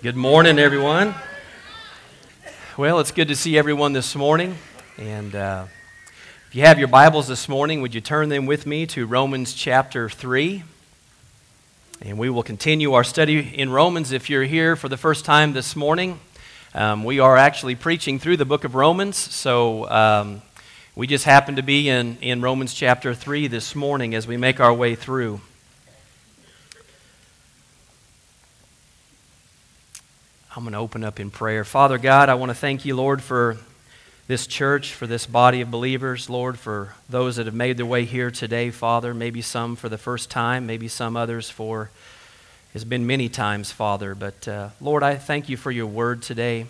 Good morning, everyone. Well, it's good to see everyone this morning. And if you have your Bibles this morning, would you turn them with me to Romans chapter 3? And we will continue our study in Romans. If you're here for the first time this morning, we are actually preaching through the book of Romans. So we just happen to be in Romans chapter 3 this morning as we make our way through. I'm going to open up in prayer. Father God, I want to thank you, Lord, for this church, for this body of believers, Lord, for those that have made their way here today, Father, maybe some for the first time, maybe some others for, it's been many times, Father, but Lord, I thank you for your word today.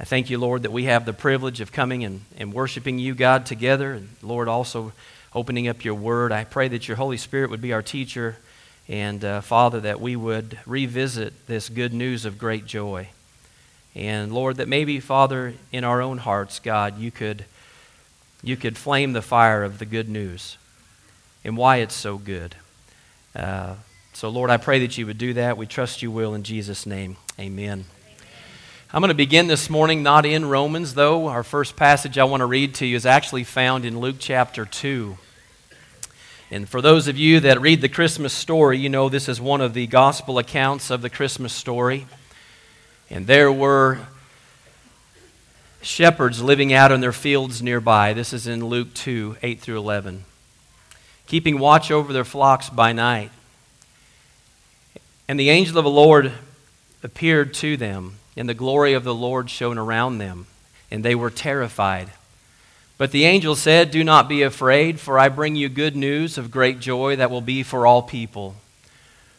I thank you, Lord, that we have the privilege of coming and worshiping you, God, together, and Lord, also opening up your word. I pray that your Holy Spirit would be our teacher, and Father, that we would revisit this good news of great joy. And Lord, that maybe, Father, in our own hearts, God, you could flame the fire of the good news and why it's so good. So Lord, I pray that you would do that. We trust you will in Jesus' name. Amen. I'm going to begin this morning not in Romans, though. Our first passage I want to read to you is actually found in Luke chapter 2. And for those of you that read the Christmas story, you know this is one of the gospel accounts of the Christmas story. And there were shepherds living out in their fields nearby. This is in Luke 2, 8 through 11. Keeping watch over their flocks by night. And the angel of the Lord appeared to them, and the glory of the Lord shone around them, and they were terrified. But the angel said, "Do not be afraid, for I bring you good news of great joy that will be for all people.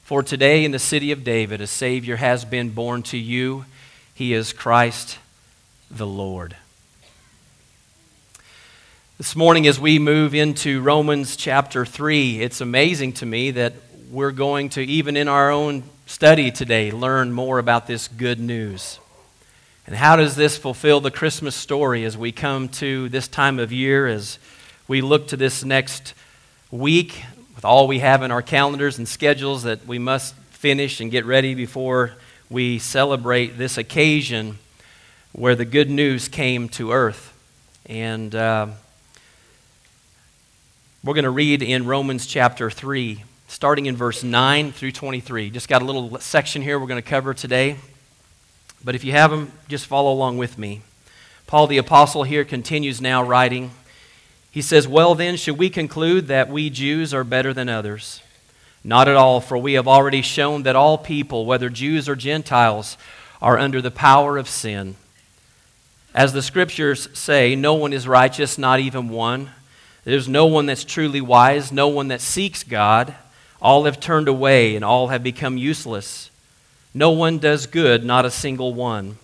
For today in the city of David a Savior has been born to you. He is Christ the Lord." This morning as we move into Romans chapter 3, it's amazing to me that we're going to, even in our own study today, learn more about this good news. And how does this fulfill the Christmas story as we come to this time of year, as we look to this next week with all we have in our calendars and schedules that we must finish and get ready before we celebrate this occasion where the good news came to earth. And we're going to read in Romans chapter 3, starting in verse 9 through 23. Just got a little section here we're going to cover today. But if you have them, just follow along with me. Paul the Apostle here continues now writing. He says, "Well then, should we conclude that we Jews are better than others? Not at all, for we have already shown that all people, whether Jews or Gentiles, are under the power of sin. As the Scriptures say, no one is righteous, not even one. There's no one that's truly wise, no one that seeks God. All have turned away, and all have become useless. No one does good, not a single one.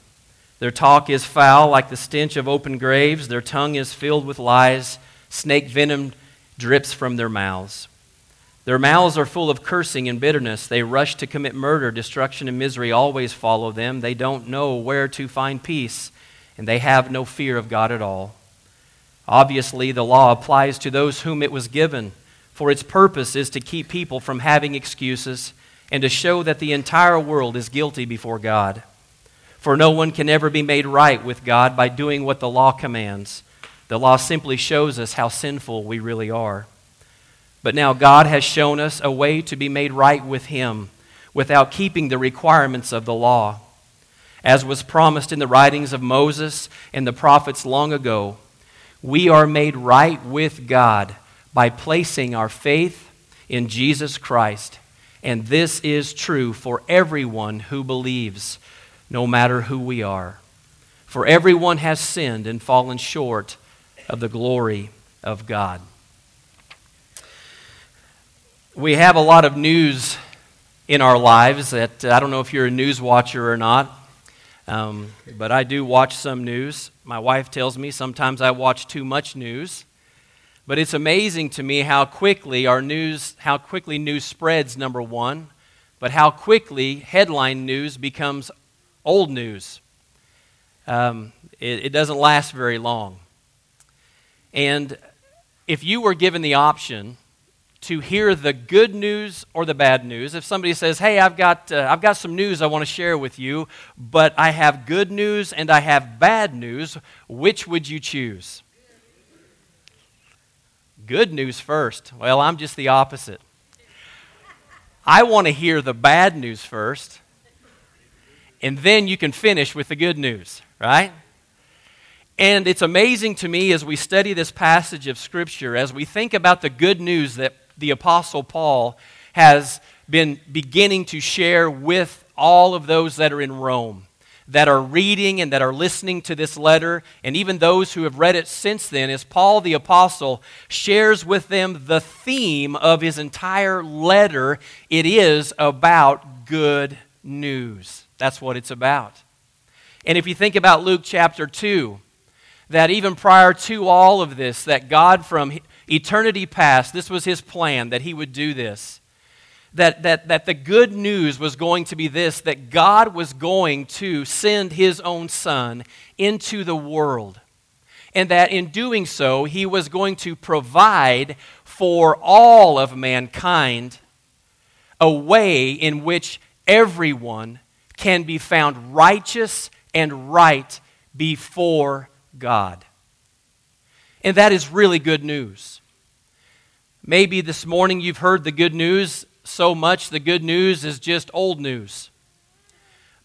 Their talk is foul, like the stench of open graves. Their tongue is filled with lies. Snake venom drips from their mouths. Their mouths are full of cursing and bitterness. They rush to commit murder. Destruction and misery always follow them. They don't know where to find peace, and they have no fear of God at all. Obviously, the law applies to those whom it was given, for its purpose is to keep people from having excuses and to show that the entire world is guilty before God. For no one can ever be made right with God by doing what the law commands. The law simply shows us how sinful we really are. But now God has shown us a way to be made right with Him without keeping the requirements of the law. As was promised in the writings of Moses and the prophets long ago, we are made right with God by placing our faith in Jesus Christ. And this is true for everyone who believes, no matter who we are. For everyone has sinned and fallen short of the glory of God." We have a lot of news in our lives that, I don't know if you're a news watcher or not, but I do watch some news. My wife tells me sometimes I watch too much news. But it's amazing to me how quickly news spreads, number one, but how quickly headline news becomes old news. It doesn't last very long. And if you were given the option to hear the good news or the bad news. If somebody says, hey, I've got some news I want to share with you, but I have good news and I have bad news, which would you choose? Good news first. Well, I'm just the opposite. I want to hear the bad news first, and then you can finish with the good news, right? And it's amazing to me as we study this passage of Scripture, as we think about the good news that the Apostle Paul has been beginning to share with all of those that are in Rome, that are reading and that are listening to this letter, and even those who have read it since then, as Paul the Apostle shares with them the theme of his entire letter. It is about good news. That's what it's about. And if you think about Luke chapter 2, that even prior to all of this, that God from eternity past, this was his plan, that he would do this. That the good news was going to be this, that God was going to send his own Son into the world. And that in doing so, he was going to provide for all of mankind a way in which everyone can be found righteous and right before God. And that is really good news. Maybe this morning you've heard the good news so much, the good news is just old news.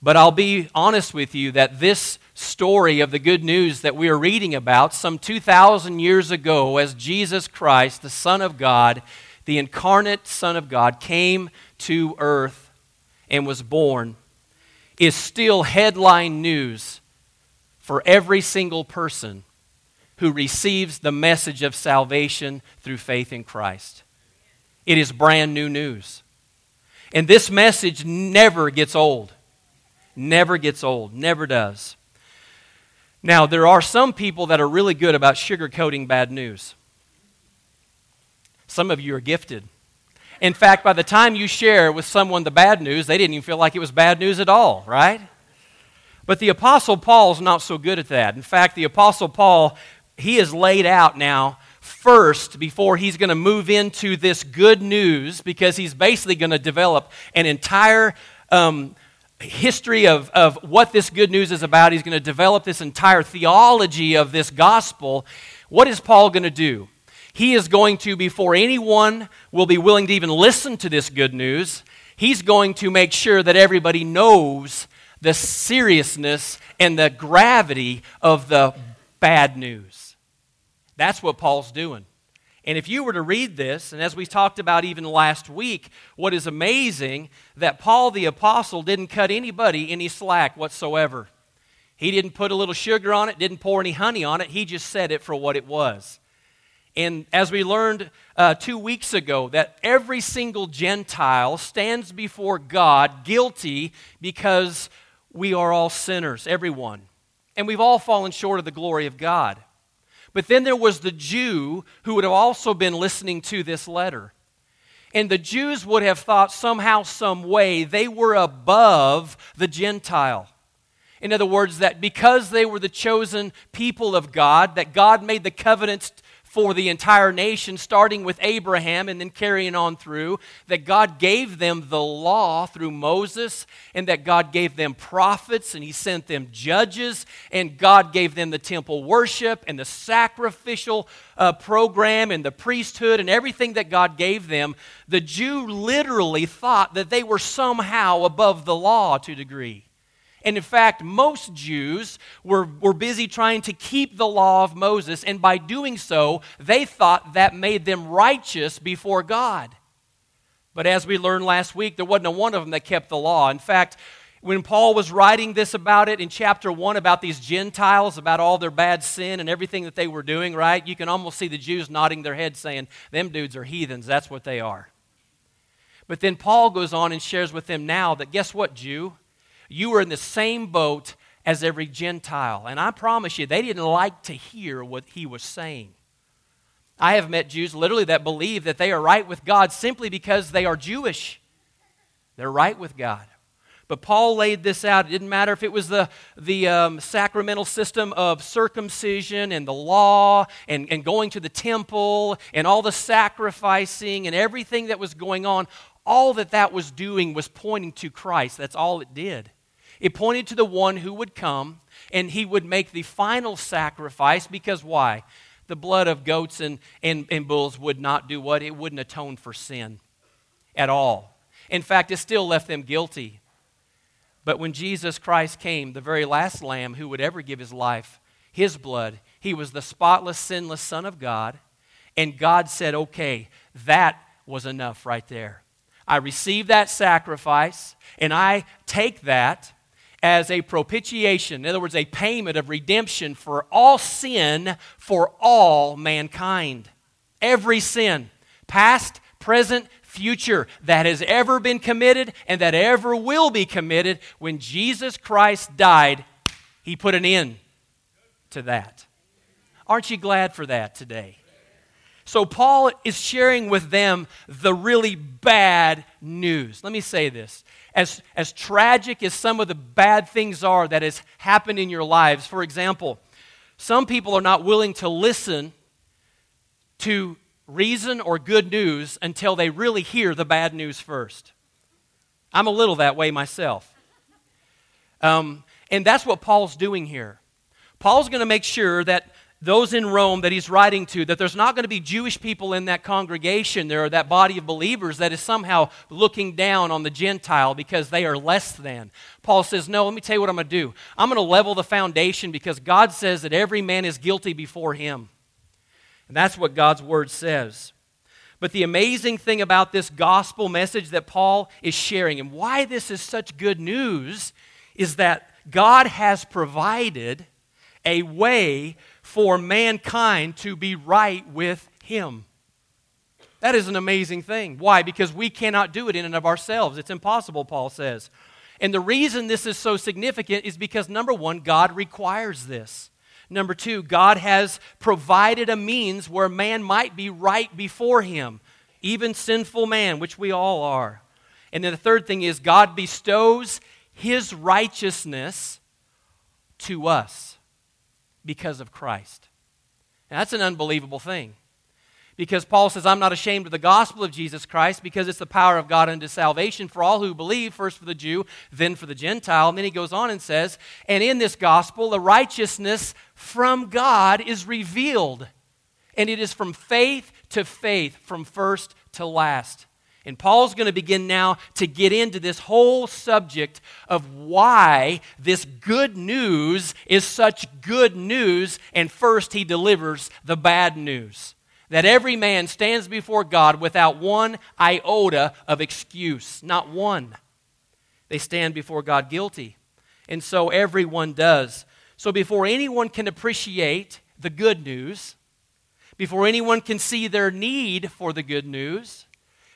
But I'll be honest with you that this story of the good news that we are reading about some 2,000 years ago, as Jesus Christ, the Son of God, the incarnate Son of God, came to earth and was born, is still headline news for every single person who receives the message of salvation through faith in Christ. It is brand new news. And this message never gets old. Never gets old. Never does. Now, there are some people that are really good about sugarcoating bad news. Some of you are gifted. In fact, by the time you share with someone the bad news, they didn't even feel like it was bad news at all, right? But the Apostle Paul's not so good at that. In fact, the Apostle Paul, he is laid out now first, before he's going to move into this good news, because he's basically going to develop an entire history of what this good news is about. He's going to develop this entire theology of this gospel. What is Paul going to do? He is going to, before anyone will be willing to even listen to this good news, he's going to make sure that everybody knows the seriousness and the gravity of the bad news. That's what Paul's doing. And if you were to read this, and as we talked about even last week, what is amazing, that Paul the Apostle didn't cut anybody any slack whatsoever. He didn't put a little sugar on it, didn't pour any honey on it. He just said it for what it was. And as we learned 2 weeks ago, that every single Gentile stands before God guilty, because we are all sinners, everyone. And we've all fallen short of the glory of God. But then there was the Jew who would have also been listening to this letter. And the Jews would have thought somehow, some way, they were above the Gentile. In other words, that because they were the chosen people of God, that God made the covenants for the entire nation, starting with Abraham and then carrying on through, that God gave them the law through Moses, and that God gave them prophets, and he sent them judges, and God gave them the temple worship and the sacrificial program and the priesthood and everything that God gave them. The Jew literally thought that they were somehow above the law to a degree. And in fact, most Jews were busy trying to keep the law of Moses, and by doing so, they thought that made them righteous before God. But as we learned last week, there wasn't a one of them that kept the law. In fact, when Paul was writing this about it in chapter 1, about these Gentiles, about all their bad sin and everything that they were doing, right? You can almost see the Jews nodding their head saying, them dudes are heathens, that's what they are. But then Paul goes on and shares with them now that, guess what, Jew? You were in the same boat as every Gentile. And I promise you, they didn't like to hear what he was saying. I have met Jews literally that believe that they are right with God simply because they are Jewish. They're right with God. But Paul laid this out. It didn't matter if it was the sacramental system of circumcision and the law and going to the temple and all the sacrificing and everything that was going on. All that was doing was pointing to Christ. That's all it did. It pointed to the one who would come, and he would make the final sacrifice, because why? The blood of goats and bulls would not do what? It wouldn't atone for sin at all. In fact, it still left them guilty. But when Jesus Christ came, the very last lamb who would ever give his life, his blood, he was the spotless, sinless Son of God, and God said, okay, that was enough right there. I receive that sacrifice, and I take that as a propitiation, in other words, a payment of redemption for all sin, for all mankind. Every sin, past, present, future, that has ever been committed and that ever will be committed, when Jesus Christ died, he put an end to that. Aren't you glad for that today? So Paul is sharing with them the really bad news. Let me say this. As tragic as some of the bad things are that has happened in your lives, for example, some people are not willing to listen to reason or good news until they really hear the bad news first. I'm a little that way myself. And that's what Paul's doing here. Paul's going to make sure that those in Rome that he's writing to, that there's not going to be Jewish people in that congregation there, or that body of believers that is somehow looking down on the Gentile because they are less than. Paul says, no, let me tell you what I'm going to do. I'm going to level the foundation, because God says that every man is guilty before him. And that's what God's word says. But the amazing thing about this gospel message that Paul is sharing, and why this is such good news, is that God has provided a way for mankind to be right with him. That is an amazing thing. Why? Because we cannot do it in and of ourselves. It's impossible, Paul says. And the reason this is so significant is because, number one, God requires this. Number two, God has provided a means where man might be right before him, even sinful man, which we all are. And then the third thing is, God bestows his righteousness to us because of Christ. And that's an unbelievable thing, because Paul says, I'm not ashamed of the gospel of Jesus Christ, because it's the power of God unto salvation for all who believe, first for the Jew, then for the Gentile. And then he goes on and says, and in this gospel, the righteousness from God is revealed, and it is from faith to faith, from first to last. And Paul's going to begin now to get into this whole subject of why this good news is such good news. And first, he delivers the bad news, that every man stands before God without one iota of excuse. Not one. They stand before God guilty. And so everyone does. So before anyone can appreciate the good news, before anyone can see their need for the good news,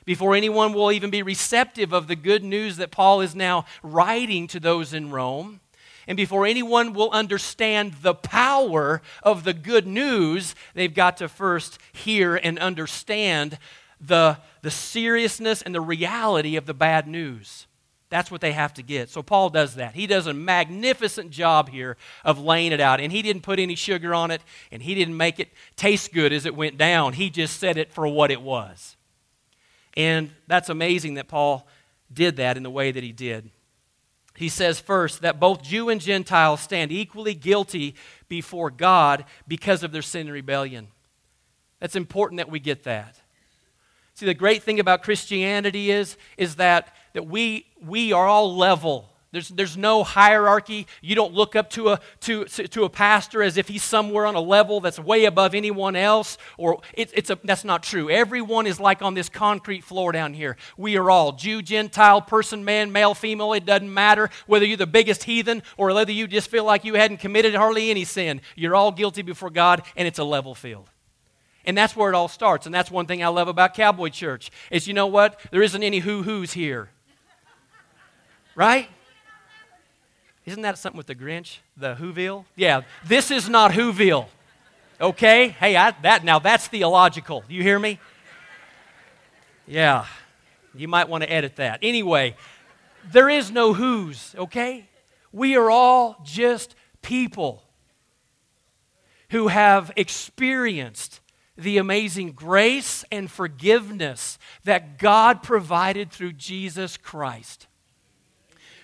before anyone will even be receptive of the good news that Paul is now writing to those in Rome, and before anyone will understand the power of the good news, they've got to first hear and understand the seriousness and the reality of the bad news. That's what they have to get. So Paul does that. He does a magnificent job here of laying it out. And he didn't put any sugar on it, and he didn't make it taste good as it went down. He just said it for what it was. And that's amazing that Paul did that in the way that he did. He says first that both Jew and Gentile stand equally guilty before God because of their sin and rebellion. That's important that we get that. See, the great thing about Christianity is that we are all level. There's no hierarchy. You don't look up to a pastor as if he's somewhere on a level that's way above anyone else. Or that's not true. Everyone is like on this concrete floor down here. We are all Jew, Gentile, person, man, male, female. It doesn't matter whether you're the biggest heathen or whether you just feel like you hadn't committed hardly any sin. You're all guilty before God, and it's a level field. And that's where it all starts. And that's one thing I love about Cowboy Church is, you know what? There isn't any hoo-hoos here. Right? Isn't that something with the Grinch? The Whoville? Yeah, this is not Whoville. Okay? Hey, that's theological. You hear me? Yeah, you might want to edit that. Anyway, There is no who's, okay? We are all just people who have experienced the amazing grace and forgiveness that God provided through Jesus Christ.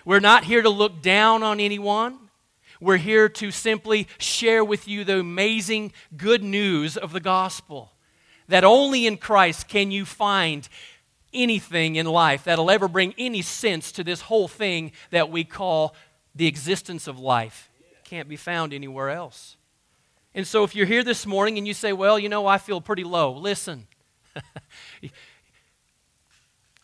We're not here to look down on anyone. We're here to simply share with you the amazing good news of the gospel, that only in Christ can you find anything in life that'll ever bring any sense to this whole thing that we call the existence of life. It can't be found anywhere else. And so if you're here this morning and you say, well, you know, I feel pretty low. Listen, it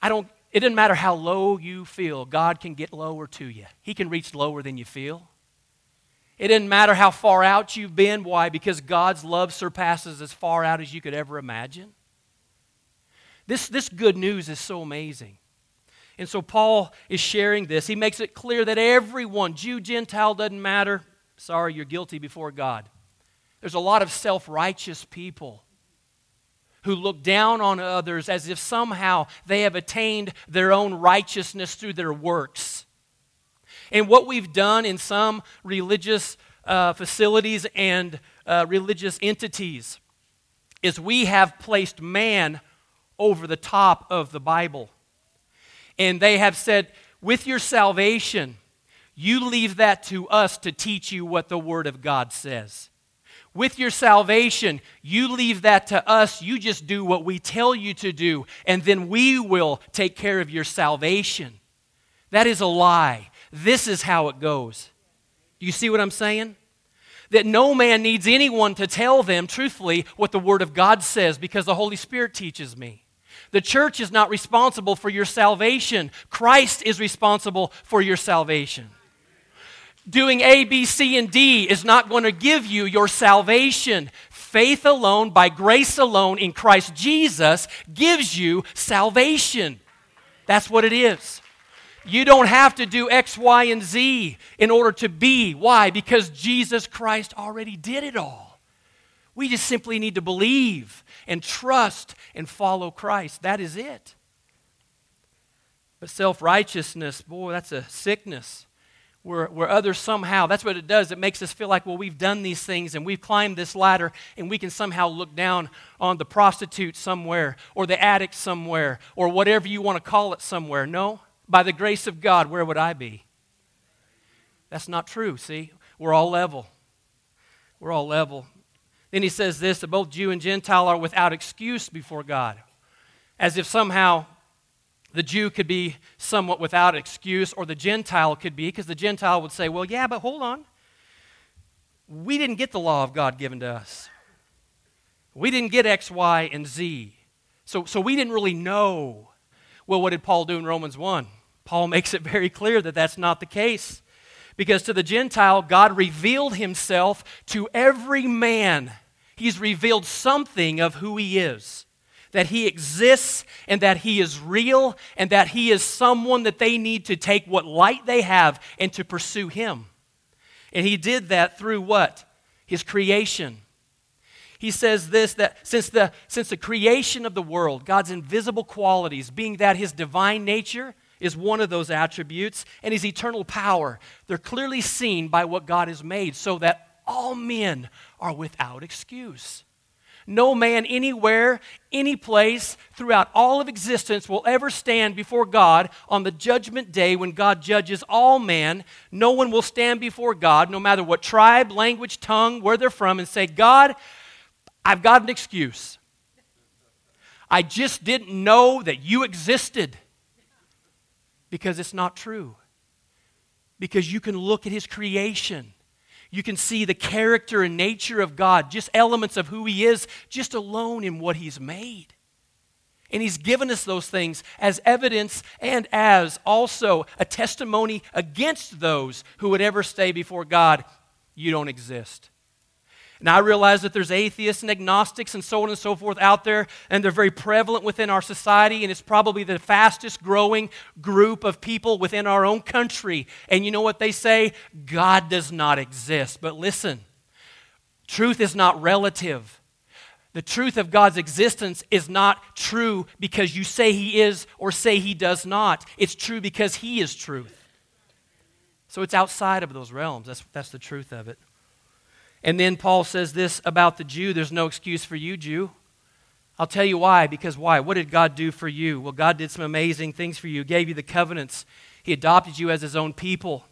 doesn't matter how low you feel. God can get lower to you. He can reach lower than you feel. It doesn't matter how far out you've been. Why? Because God's love surpasses as far out as you could ever imagine. This good news is so amazing. And so Paul is sharing this. He makes it clear that everyone, Jew, Gentile, doesn't matter. Sorry, you're guilty before God. There's a lot of self-righteous people who look down on others as if somehow they have attained their own righteousness through their works. And what we've done in some religious facilities and religious entities is we have placed man over the top of the Bible. And they have said, with your salvation, you leave that to us to teach you what the Word of God says. With your salvation, you leave that to us. You just do what we tell you to do, and then we will take care of your salvation. That is a lie. This is how it goes. Do you see what I'm saying? That no man needs anyone to tell them, truthfully, what the Word of God says, because the Holy Spirit teaches me. The church is not responsible for your salvation. Christ is responsible for your salvation. Doing A, B, C, and D is not going to give you your salvation. Faith alone, by grace alone, in Christ Jesus, gives you salvation. That's what it is. You don't have to do X, Y, and Z in order to be. Why? Because Jesus Christ already did it all. We just simply need to believe and trust and follow Christ. That is it. But self-righteousness, boy, that's a sickness. Where others somehow, that's what it does. It makes us feel like, well, we've done these things and we've climbed this ladder and we can somehow look down on the prostitute somewhere or the addict somewhere or whatever you want to call it somewhere. No. By the grace of God, where would I be? That's not true, see? We're all level. We're all level. Then he says this, that both Jew and Gentile are without excuse before God. As if somehow the Jew could be somewhat without excuse, or the Gentile could be, because the Gentile would say, well, yeah, but hold on. We didn't get the law of God given to us. We didn't get X, Y, and Z. So we didn't really know. Well, what did Paul do in Romans 1? Paul makes it very clear that that's not the case. Because to the Gentile, God revealed himself to every man. He's revealed something of who he is, that he exists and that he is real and that he is someone that they need to take what light they have and to pursue him. And he did that through what? His creation. He says this, that since the creation of the world, God's invisible qualities, being that his divine nature is one of those attributes, and his eternal power, they're clearly seen by what God has made, so that all men are without excuse. No man anywhere, any place, throughout all of existence will ever stand before God on the judgment day when God judges all men. No one will stand before God, no matter what tribe, language, tongue, where they're from, and say, God, I've got an excuse. I just didn't know that you existed. Because it's not true. Because you can look at his creation. You can see the character and nature of God, just elements of who he is, just alone in what he's made. And he's given us those things as evidence and as also a testimony against those who would ever say before God, you don't exist. And I realize that there's atheists and agnostics and so on and so forth out there, and they're very prevalent within our society, and it's probably the fastest growing group of people within our own country. And you know what they say? God does not exist. But listen, truth is not relative. The truth of God's existence is not true because you say he is or say he does not. It's true because he is truth. So it's outside of those realms. That's the truth of it. And then Paul says this about the Jew. There's no excuse for you, Jew. I'll tell you why, because why? What did God do for you? Well, God did some amazing things for you. He gave you the covenants. He adopted you as his own people.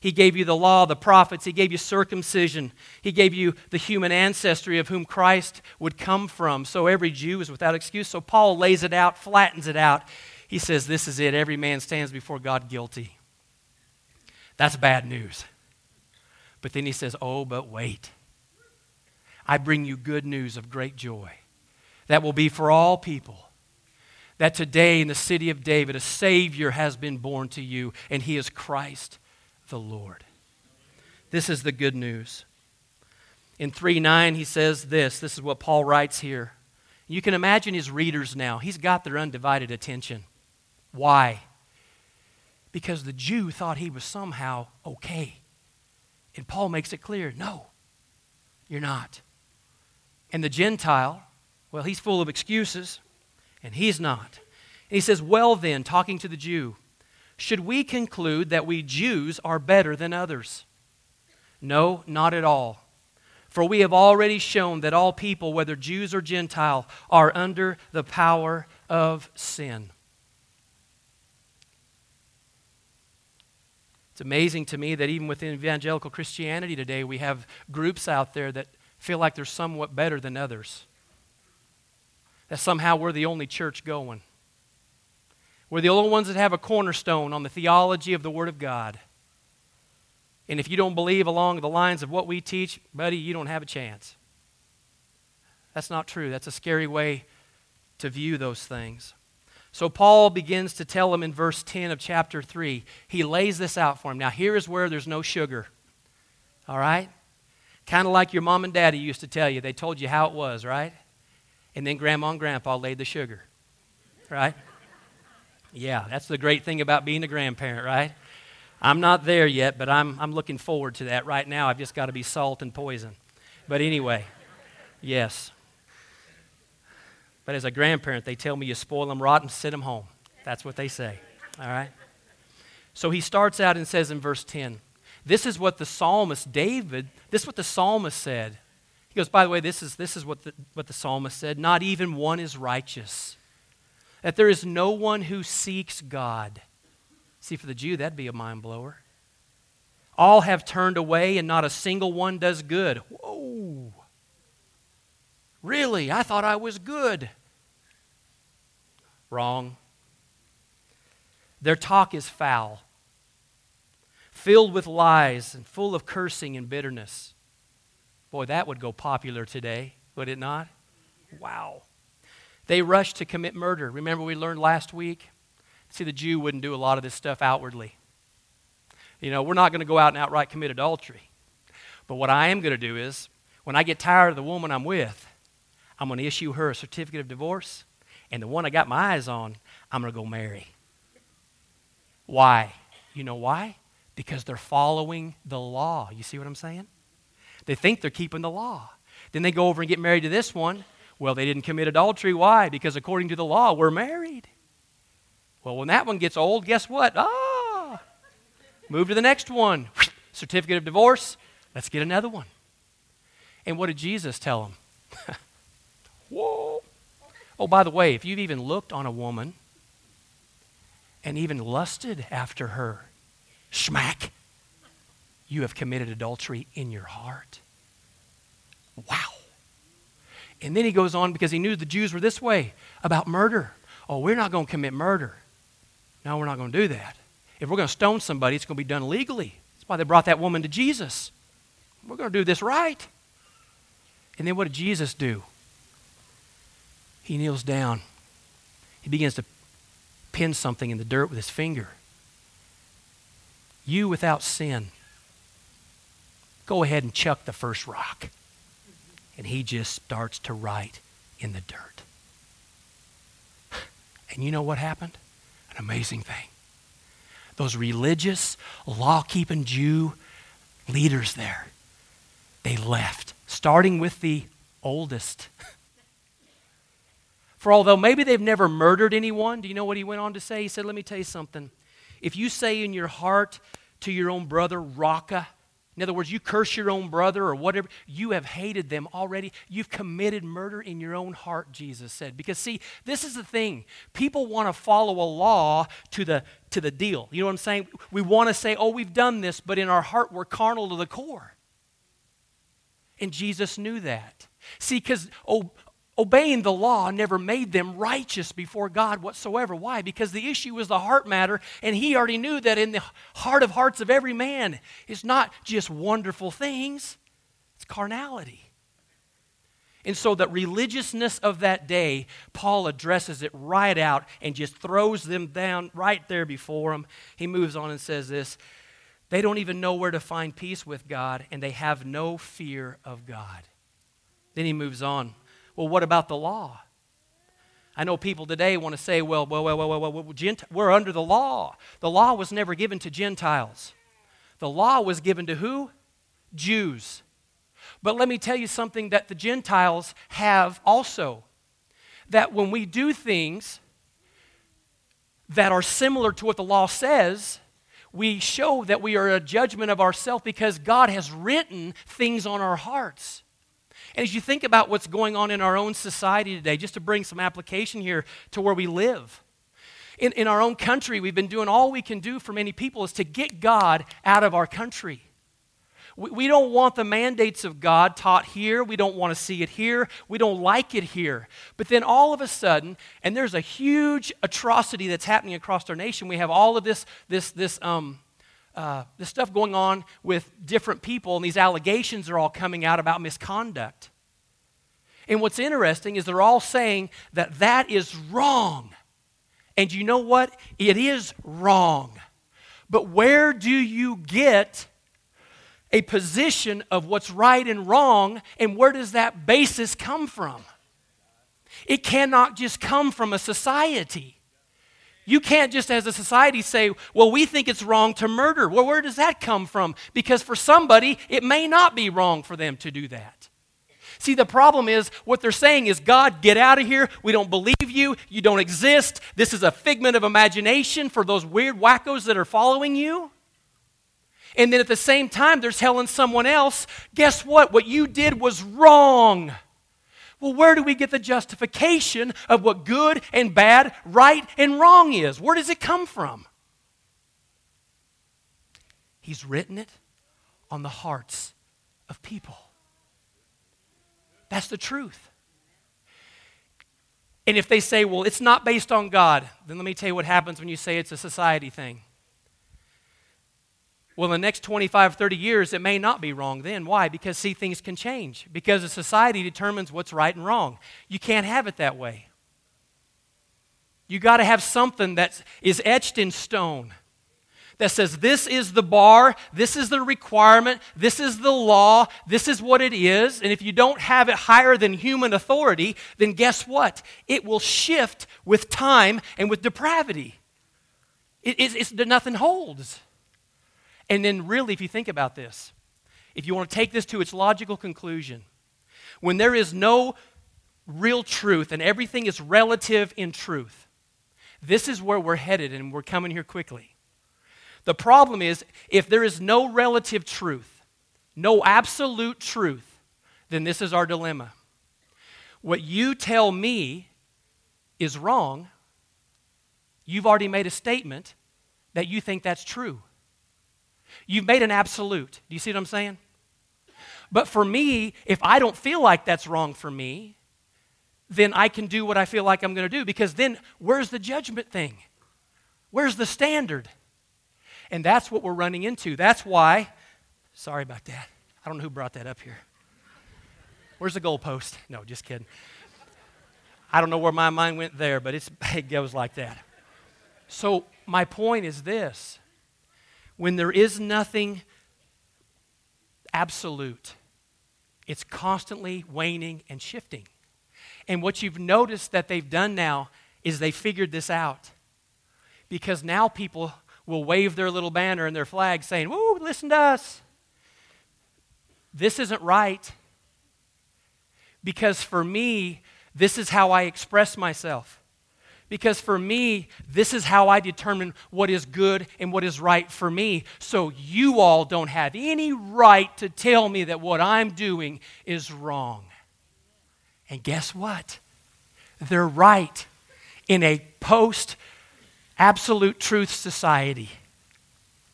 He gave you the law, the prophets. He gave you circumcision. He gave you the human ancestry of whom Christ would come from. So every Jew is without excuse. So Paul lays it out, flattens it out. He says, this is it. Every man stands before God guilty. That's bad news. But then he says, oh, but wait. I bring you good news of great joy that will be for all people. That today in the city of David, a Savior has been born to you, and he is Christ the Lord. This is the good news. In 3:9, he says this. This is what Paul writes here. You can imagine his readers now. He's got their undivided attention. Why? Because the Jew thought he was somehow okay. And Paul makes it clear, no, you're not. And the Gentile, well, he's full of excuses, and he's not. And he says, well then, talking to the Jew, should we conclude that we Jews are better than others? No, not at all. For we have already shown that all people, whether Jews or Gentile, are under the power of sin. It's amazing to me that even within evangelical Christianity today, we have groups out there that feel like they're somewhat better than others. That somehow we're the only church going. We're the only ones that have a cornerstone on the theology of the Word of God. And if you don't believe along the lines of what we teach, buddy, you don't have a chance. That's not true. That's a scary way to view those things. So Paul begins to tell him in verse 10 of chapter 3. He lays this out for him. Now here is where there's no sugar. All right? Kind of like your mom and daddy used to tell you. They told you how it was, right? And then grandma and grandpa laid the sugar. Right? Yeah, that's the great thing about being a grandparent, right? I'm not there yet, but I'm looking forward to that. Right now, I've just got to be salt and poison. But anyway, yes. But as a grandparent, they tell me you spoil them rotten, send them home. That's what they say, all right? So he starts out and says in verse 10, this is what the psalmist David, this is what the psalmist said. He goes, by the way, this is what the psalmist said. Not even one is righteous. That there is no one who seeks God. See, for the Jew, that'd be a mind blower. All have turned away and not a single one does good. Whoa. Really? I thought I was good. Wrong. Their talk is foul, filled with lies and full of cursing and bitterness. Boy, that would go popular today, would it not? Wow. They rush to commit murder. Remember we learned last week? See, the Jew wouldn't do a lot of this stuff outwardly. You know, we're not going to go out and outright commit adultery. But what I am going to do is, when I get tired of the woman I'm with, I'm going to issue her a certificate of divorce, and the one I got my eyes on, I'm going to go marry. Why? You know why? Because they're following the law. You see what I'm saying? They think they're keeping the law. Then they go over and get married to this one. Well, they didn't commit adultery. Why? Because according to the law, we're married. Well, when that one gets old, guess what? Ah! Move to the next one. Certificate of divorce. Let's get another one. And what did Jesus tell them? Whoa. Oh, by the way, if you've even looked on a woman and even lusted after her, schmack, you have committed adultery in your heart. Wow. And then he goes on because he knew the Jews were this way about murder. Oh, we're not going to commit murder. No, we're not going to do that. If we're going to stone somebody, it's going to be done legally. That's why they brought that woman to Jesus. We're going to do this right. And then what did Jesus do? He kneels down. He begins to pin something in the dirt with his finger. You without sin, go ahead and chuck the first rock. And he just starts to write in the dirt. And you know what happened? An amazing thing. Those religious, law-keeping Jew leaders there, they left, starting with the oldest. For although maybe they've never murdered anyone, do you know what he went on to say? He said, let me tell you something. If you say in your heart to your own brother, Raka, in other words, you curse your own brother or whatever, you have hated them already. You've committed murder in your own heart, Jesus said. Because see, this is the thing. People want to follow a law to the deal. You know what I'm saying? We want to say, oh, we've done this, but in our heart we're carnal to the core. And Jesus knew that. See, because obeying the law never made them righteous before God whatsoever. Why? Because the issue was the heart matter, and he already knew that in the heart of hearts of every man, it's not just wonderful things, it's carnality. And so the religiousness of that day, Paul addresses it right out and just throws them down right there before him. He moves on and says this, they don't even know where to find peace with God, and they have no fear of God. Then he moves on. Well, what about the law? I know people today want to say, we're under the law. The law was never given to Gentiles. The law was given to who? Jews. But let me tell you something that the Gentiles have also, that when we do things that are similar to what the law says, we show that we are a judgment of ourselves because God has written things on our hearts. And as you think about what's going on in our own society today, just to bring some application here to where we live. In our own country, we've been doing all we can do for many people is to get God out of our country. We don't want the mandates of God taught here. We don't want to see it here. We don't like it here. But then all of a sudden, and there's a huge atrocity that's happening across our nation. We have all of this stuff going on with different people, and these allegations are all coming out about misconduct. And what's interesting is they're all saying that is wrong. And you know what? It is wrong. But where do you get a position of what's right and wrong, and where does that basis come from? It cannot just come from a society. You can't just as a society say, well, we think it's wrong to murder. Well, where does that come from? Because for somebody, it may not be wrong for them to do that. See, the problem is what they're saying is, God, get out of here. We don't believe you. You don't exist. This is a figment of imagination for those weird wackos that are following you. And then at the same time, they're telling someone else, guess what? What you did was wrong. Well, where do we get the justification of what good and bad, right and wrong is? Where does it come from? He's written it on the hearts of people. That's the truth. And if they say, well, it's not based on God, then let me tell you what happens when you say it's a society thing. Well, in the next 25, 30 years, it may not be wrong then. Why? Because, see, things can change. Because a society determines what's right and wrong. You can't have it that way. You got to have something that is etched in stone that says this is the bar, this is the requirement, this is the law, this is what it is. And if you don't have it higher than human authority, then guess what? It will shift with time and with depravity. It's nothing holds. And then really, if you think about this, if you want to take this to its logical conclusion, when there is no real truth and everything is relative in truth, this is where we're headed, and we're coming here quickly. The problem is, if there is no relative truth, no absolute truth, then this is our dilemma. What you tell me is wrong, you've already made a statement that you think that's true. You've made an absolute. Do you see what I'm saying? But for me, if I don't feel like that's wrong for me, then I can do what I feel like I'm going to do, because then where's the judgment thing? Where's the standard? And that's what we're running into. That's why, sorry about that. I don't know who brought that up here. Where's the goalpost? No, just kidding. I don't know where my mind went there, but it goes like that. So my point is this. When there is nothing absolute, it's constantly waning and shifting. And what you've noticed that they've done now is they figured this out. Because now people will wave their little banner and their flag saying, woo, listen to us. This isn't right. Because for me, This is how I express myself. Because for me, this is how I determine what is good and what is right for me. So you all don't have any right to tell me that what I'm doing is wrong. And guess what? They're right in a post-absolute truth society.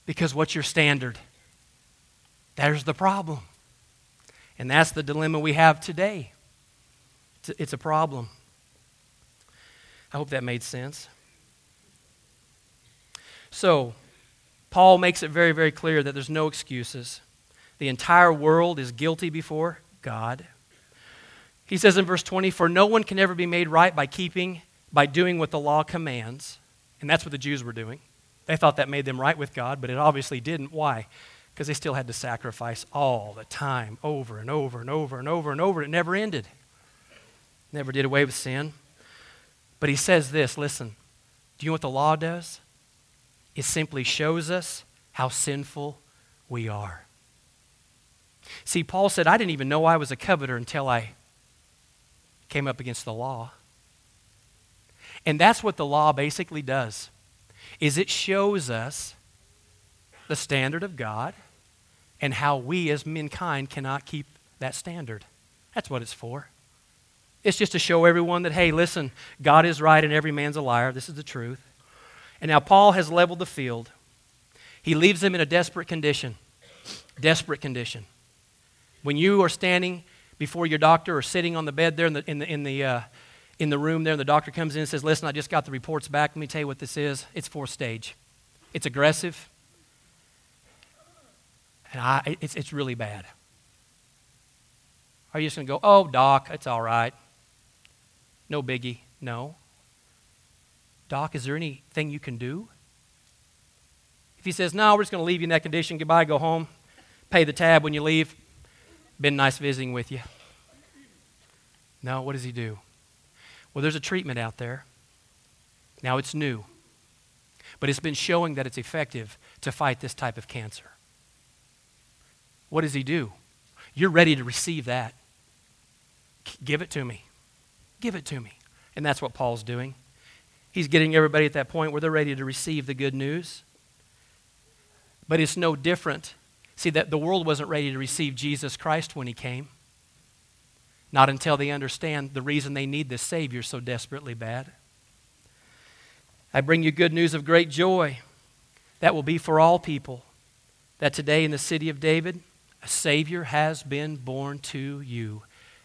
Because what's your standard? There's the problem. And that's the dilemma we have today. It's a problem. I hope that made sense. So, Paul makes it very, very clear that there's no excuses. The entire world is guilty before God. He says in verse 20, "For no one can ever be made right by doing what the law commands." And that's what the Jews were doing. They thought that made them right with God, but it obviously didn't. Why? Because they still had to sacrifice all the time, over and over and over and over and over. It never ended. Never did away with sin. But he says this, listen, do you know what the law does? It simply shows us how sinful we are. See, Paul said, I didn't even know I was a coveter until I came up against the law. And that's what the law basically does, is it shows us the standard of God and how we as mankind cannot keep that standard. That's what it's for. It's just to show everyone that, hey, listen, God is right and every man's a liar. This is the truth. And now Paul has leveled the field. He leaves them in a desperate condition. Desperate condition. When you are standing before your doctor or sitting on the bed there in the room there, and the doctor comes in and says, listen, I just got the reports back. Let me tell you what this is. It's fourth stage. It's aggressive. And it's really bad. Are you just going to go, oh, doc, it's all right. No biggie. No. Doc, is there anything you can do? If he says, no, we're just going to leave you in that condition. Goodbye, go home. Pay the tab when you leave. Been nice visiting with you. No, what does he do? Well, there's a treatment out there. Now it's new. But it's been showing that it's effective to fight this type of cancer. What does he do? You're ready to receive that. Give it to me. Give it to me. And that's what Paul's doing. He's getting everybody at that point where they're ready to receive the good news. But it's no different. See, that the world wasn't ready to receive Jesus Christ when he came. Not until they understand the reason they need this Savior so desperately bad. I bring you good news of great joy. That will be for all people. That today in the city of David, a Savior has been born to you,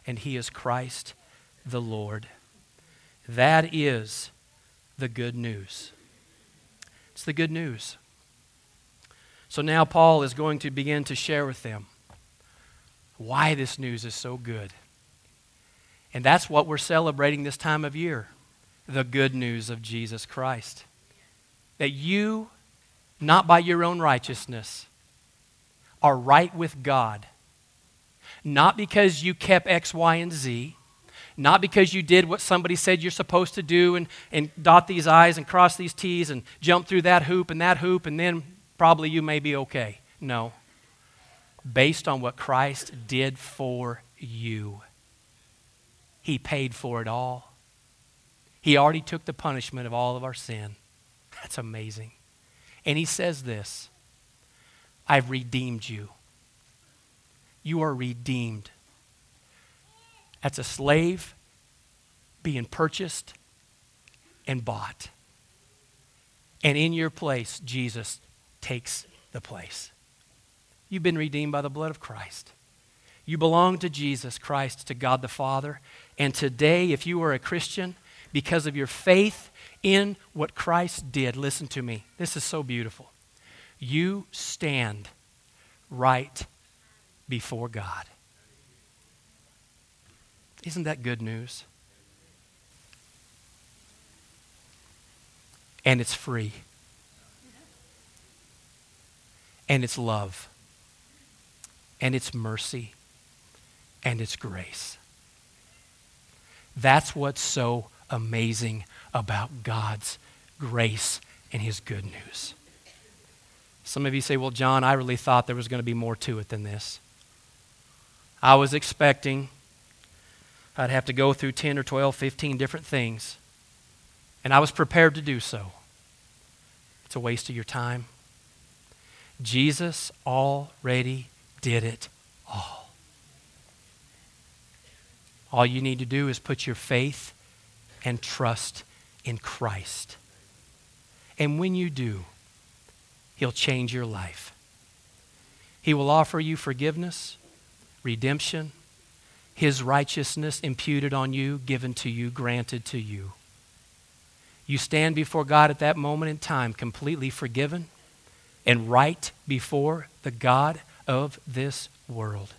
and he is Christ the Lord. That is the good news. It's the good news. So now Paul is going to begin to share with them why this news is so good. And that's what we're celebrating this time of year, the good news of Jesus Christ. That you, not by your own righteousness, are right with God, not because you kept X, Y, and Z, not because you did what somebody said you're supposed to do and dot these I's and cross these T's and jump through that hoop and then probably you may be okay. No. Based on what Christ did for you. He paid for it all. He already took the punishment of all of our sin. That's amazing. And he says this, I've redeemed you. You are redeemed. That's a slave being purchased and bought. And in your place, Jesus takes the place. You've been redeemed by the blood of Christ. You belong to Jesus Christ, to God the Father. And today, if you are a Christian, because of your faith in what Christ did, listen to me. This is so beautiful. You stand right before God. Isn't that good news? And it's free. And it's love. And it's mercy. And it's grace. That's what's so amazing about God's grace and his good news. Some of you say, well, John, I really thought there was going to be more to it than this. I was expecting I'd have to go through 10 or 12, 15 different things. And I was prepared to do so. It's a waste of your time. Jesus already did it all. All you need to do is put your faith and trust in Christ. And when you do, He'll change your life. He will offer you forgiveness, redemption, His righteousness imputed on you, given to you, granted to you. You stand before God at that moment in time completely forgiven and right before the God of this world.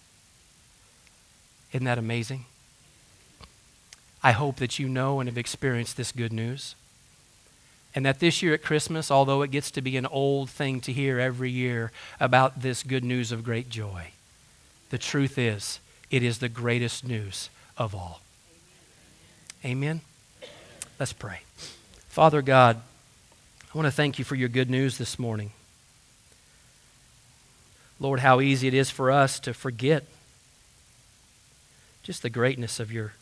Isn't that amazing? I hope that you know and have experienced this good news. And that this year at Christmas, although it gets to be an old thing to hear every year about this good news of great joy, the truth is, it is the greatest news of all. Amen? Let's pray. Father God, I want to thank you for your good news this morning. Lord, how easy it is for us to forget just the greatness of your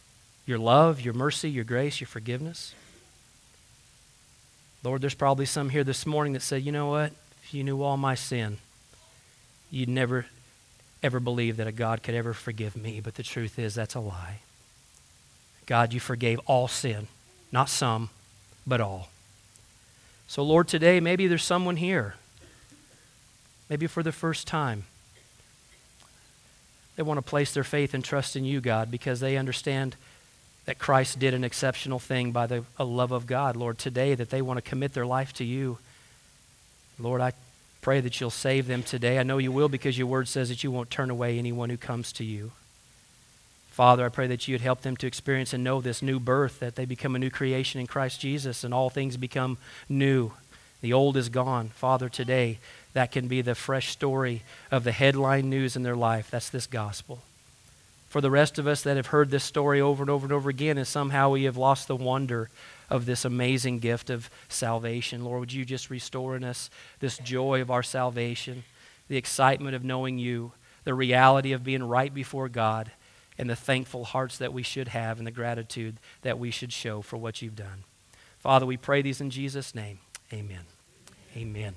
love, your mercy, your grace, your forgiveness. Lord, there's probably some here this morning that said, you know what? If you knew all my sin, you'd never, ever believe that a God could ever forgive me. But the truth is, that's a lie. God, you forgave all sin, not some, but all. So Lord, today, maybe there's someone here, maybe for the first time, they want to place their faith and trust in you, God, because they understand that Christ did an exceptional thing by the love of God, Lord, today, that they want to commit their life to you. Lord, I pray that you'll save them today. I know you will, because your word says that you won't turn away anyone who comes to you. Father, I pray that you would help them to experience and know this new birth, that they become a new creation in Christ Jesus and all things become new. The old is gone. Father, today, that can be the fresh story of the headline news in their life. That's this gospel. For the rest of us that have heard this story over and over and over again, and somehow we have lost the wonder of this amazing gift of salvation. Lord, would you just restore in us this joy of our salvation, the excitement of knowing you, the reality of being right before God, and the thankful hearts that we should have and the gratitude that we should show for what you've done. Father, we pray these in Jesus' name. Amen. Amen.